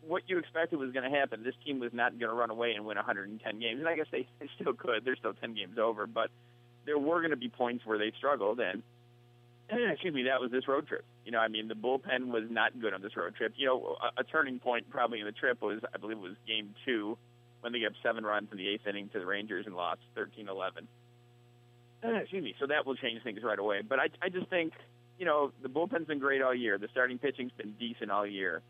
what you expected was going to happen. This team was not going to run away and win 110 games. And I guess they still could. They're still 10 games over. But there were going to be points where they struggled. And, excuse me, that was this road trip. You know, I mean, the bullpen was not good on this road trip. You know, a turning point probably in the trip was, I believe it was game two, when they gave up 7 runs in the eighth inning to the Rangers and lost 13-11. Excuse me. So that will change things right away. But I just think, you know, the bullpen's been great all year. The starting pitching's been decent all year.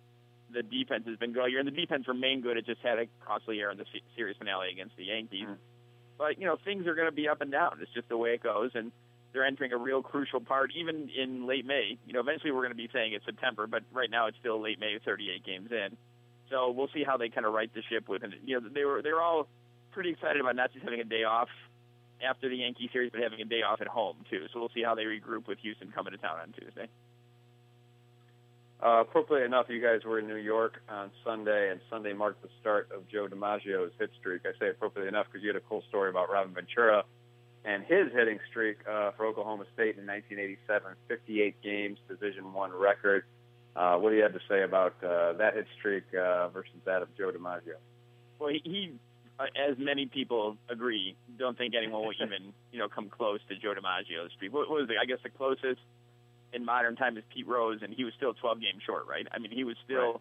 The defense has been good all year, and the defense remained good. It just had a costly error in the series finale against the Yankees. Mm-hmm. But, you know, things are going to be up and down. It's just the way it goes, and they're entering a real crucial part, even in late May. You know, eventually we're going to be saying it's September, but right now it's still late May, 38 games in. So we'll see how they kind of right the ship with it. You know, they were all pretty excited about not just having a day off after the Yankee series, but having a day off at home, too. So we'll see how they regroup with Houston coming to town on Tuesday. Appropriately enough, you guys were in New York on Sunday, and Sunday marked the start of Joe DiMaggio's hit streak. I say appropriately enough because you had a cool story about Robin Ventura and his hitting streak for Oklahoma State in 1987, 58 games, Division I record. What do you have to say about that hit streak versus that of Joe DiMaggio? Well, he as many people agree, don't think anyone will even come close to Joe DiMaggio's streak. What was it? I guess the closest in modern time is Pete Rose, and he was still 12 games short, right? I mean, he was still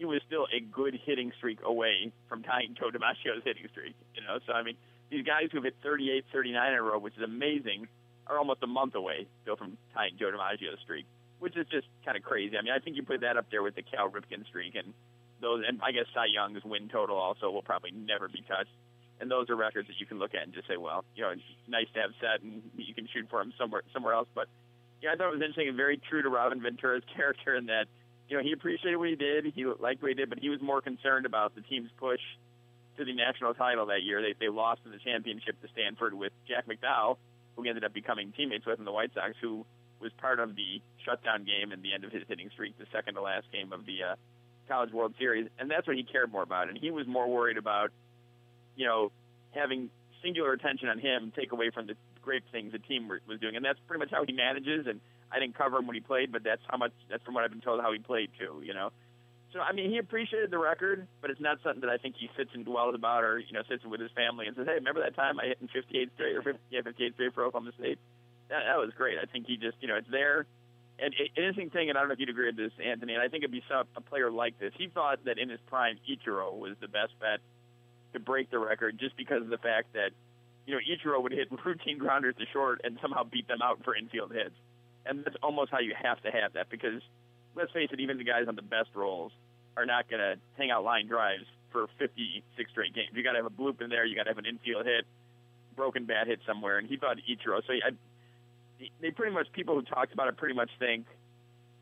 a good hitting streak away from tying Joe DiMaggio's hitting streak. You know, so I mean, these guys who've hit 38, 39 in a row, which is amazing, are almost a month away still from tying Joe DiMaggio's streak, which is just kind of crazy. I mean, I think you put that up there with the Cal Ripken streak, and those, and I guess Cy Young's win total also will probably never be touched. And those are records that you can look at and just say, well, you know, it's nice to have set, and you can shoot for them somewhere else, but. Yeah, I thought it was interesting and very true to Robin Ventura's character in that, you know, he appreciated what he did, he liked what he did, but he was more concerned about the team's push to the national title that year. They lost in the championship to Stanford with Jack McDowell, who we ended up becoming teammates with in the White Sox, who was part of the shutdown game and the end of his hitting streak, the second to last game of the College World Series. And that's what he cared more about. And he was more worried about, you know, having singular attention on him take away from the great things the team was doing, and that's pretty much how he manages. And I didn't cover him when he played, but that's from what I've been told how he played too. You know, so I mean, he appreciated the record, but it's not something that I think he sits and dwells about, or you know, sits with his family and says, "Hey, remember that time I hit in 58th straight or 58th straight for Oklahoma State? That was great." I think he just, you know, it's there. And an interesting thing, and I don't know if you'd agree with this, Anthony, and I think it'd be a player like this. He thought that in his prime, Ichiro was the best bet to break the record, just because of the fact that, you know, Ichiro would hit routine grounders to short and somehow beat them out for infield hits. And that's almost how you have to have that, because, let's face it, even the guys on the best rolls are not going to hang out line drives for 56 straight games. You got to have a bloop in there. You got to have an infield hit, broken bat hit somewhere. And he thought Ichiro. So they pretty much, people who talked about it pretty much think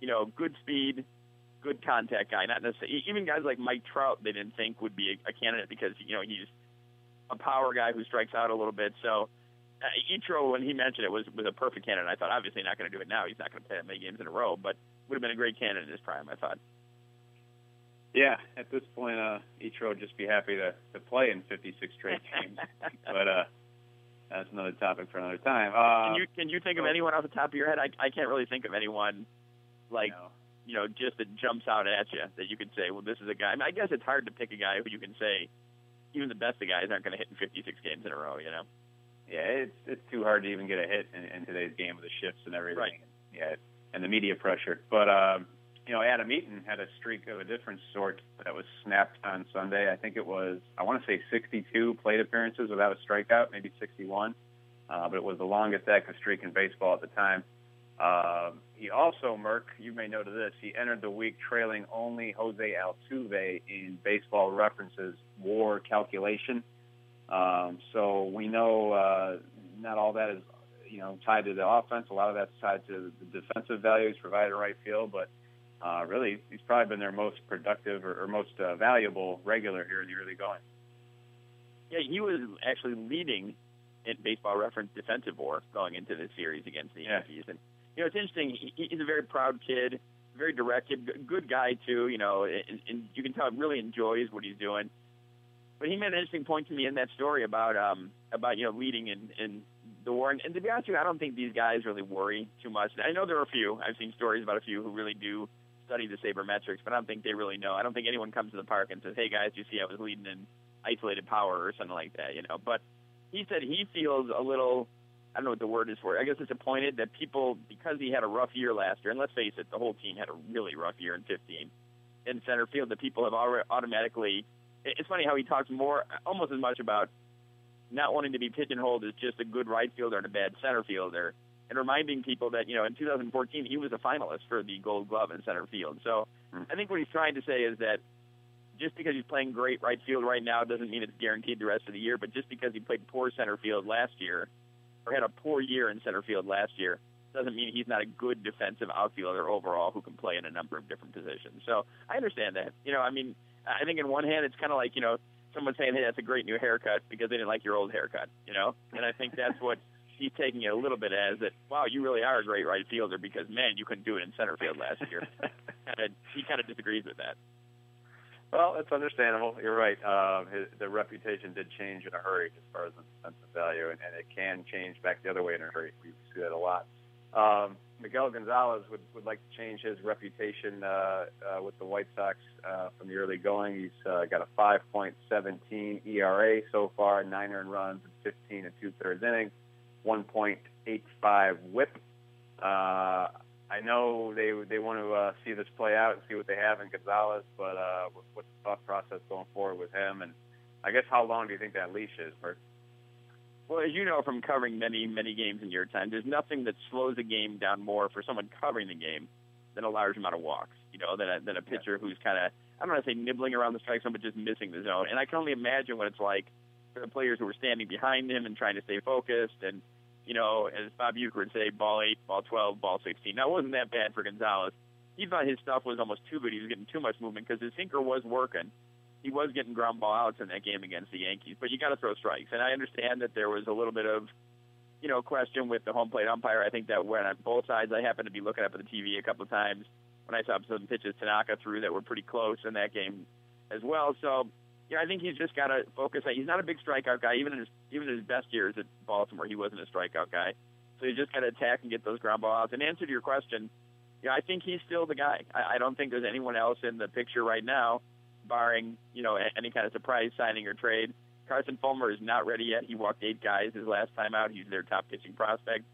you know, good speed, good contact guy. Not necessarily even guys like Mike Trout they didn't think would be a candidate because, you know, he's a power guy who strikes out a little bit. So Ichiro, when he mentioned it, was a perfect candidate. I thought, obviously not going to do it now. He's not going to play that many games in a row, but would have been a great candidate in his prime, I thought. Yeah, at this point, Ichiro would just be happy to play in 56 straight games. But that's another topic for another time. Can you think of anyone off the top of your head? I can't really think of anyone, like, you know, just that jumps out at you that you could say, well, this is a guy. I mean, I guess it's hard to pick a guy who you can say even the best of guys aren't going to hit in 56 games in a row, you know? Yeah, it's too hard to even get a hit in today's game with the shifts and everything. Right. Yeah, and the media pressure. But, you know, Adam Eaton had a streak of a different sort that was snapped on Sunday. I think it was, I want to say 62 plate appearances without a strikeout, maybe 61. But it was the longest active streak in baseball at the time. He also, Merck, you may know to this, he entered the week trailing only Jose Altuve in baseball references WAR calculation. So we know not all that is, you know, tied to the offense. A lot of that's tied to the defensive values provided in right field. But really, he's probably been their most productive or most valuable regular here in the early going. Yeah, he was actually leading in baseball reference defensive WAR going into this series against the Yankees. And, you know, it's interesting. He's a very proud kid, very direct kid, good guy, too, you know, and you can tell he really enjoys what he's doing. But he made an interesting point to me in that story about you know, leading in the WAR. And to be honest with you, I don't think these guys really worry too much. I know there are a few. I've seen stories about a few who really do study the sabermetrics, but I don't think they really know. I don't think anyone comes to the park and says, hey, guys, you see I was leading in isolated power or something like that, you know. But he said he feels a little, I don't know what the word is for it, I guess disappointed that people, because he had a rough year last year, and let's face it, the whole team had a really rough year in 15 in center field, that people have already automatically, it's funny how he talks more, almost as much about not wanting to be pigeonholed as just a good right fielder and a bad center fielder, and reminding people that, you know, in 2014 he was a finalist for the Gold Glove in center field. So I think what he's trying to say is that just because he's playing great right field right now doesn't mean it's guaranteed the rest of the year, but just because he played poor center field last year, or had a poor year in center field last year, doesn't mean he's not a good defensive outfielder overall who can play in a number of different positions. So I understand that. You know, I mean, I think in one hand it's kind of like, you know, someone saying, hey, that's a great new haircut because they didn't like your old haircut, you know? And I think that's what he's taking it a little bit as, that, wow, you really are a great right fielder because, man, you couldn't do it in center field last year. He kind of disagrees with that. Well, it's understandable. You're right. The reputation did change in a hurry as far as incentive value, and it can change back the other way in a hurry. We see that a lot. Miguel Gonzalez would like to change his reputation with the White Sox from the early going. He's got a 5.17 ERA so far, 9 earned runs, 15 and two-thirds innings, 1.85 whip. I know they want to see this play out and see what they have in Gonzalez, but what's the thought process going forward with him? And I guess how long do you think that leash is, Bert? Well, as you know from covering many, many games in your time, there's nothing that slows a game down more for someone covering the game than a large amount of walks, you know, than a pitcher who's kind of, I don't want to say nibbling around the strike zone, but just missing the zone. And I can only imagine what it's like for the players who were standing behind him and trying to stay focused and, you know, as Bob Uecker would say, ball 8, ball 12, ball 16. Now, it wasn't that bad for Gonzalez. He thought his stuff was almost too good. He was getting too much movement because his sinker was working. He was getting ground ball outs in that game against the Yankees. But you got to throw strikes. And I understand that there was a little bit of, you know, question with the home plate umpire. I think that went on both sides. I happened to be looking up at the TV a couple of times when I saw some pitches Tanaka threw that were pretty close in that game as well. So, yeah, I think he's just got to focus. He's not a big strikeout guy. Even in his best years at Baltimore, he wasn't a strikeout guy. So he's just got to attack and get those ground ball outs. And answer to your question, yeah, I think he's still the guy. I don't think there's anyone else in the picture right now, barring, you know, any kind of surprise signing or trade. Carson Fulmer is not ready yet. He walked 8 guys his last time out. He's their top pitching prospect.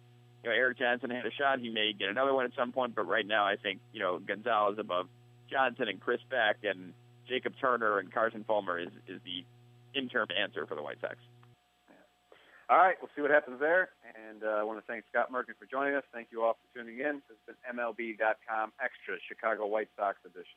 You know, Eric Johnson had a shot. He may get another one at some point. But right now, I think, you know, Gonzalez above Johnson and Chris Beck and Jacob Turner and Carson Fulmer is the interim answer for the White Sox. Yeah. All right, we'll see what happens there. And I want to thank Scott Merkin for joining us. Thank you all for tuning in. This has been MLB.com Extra, Chicago White Sox edition.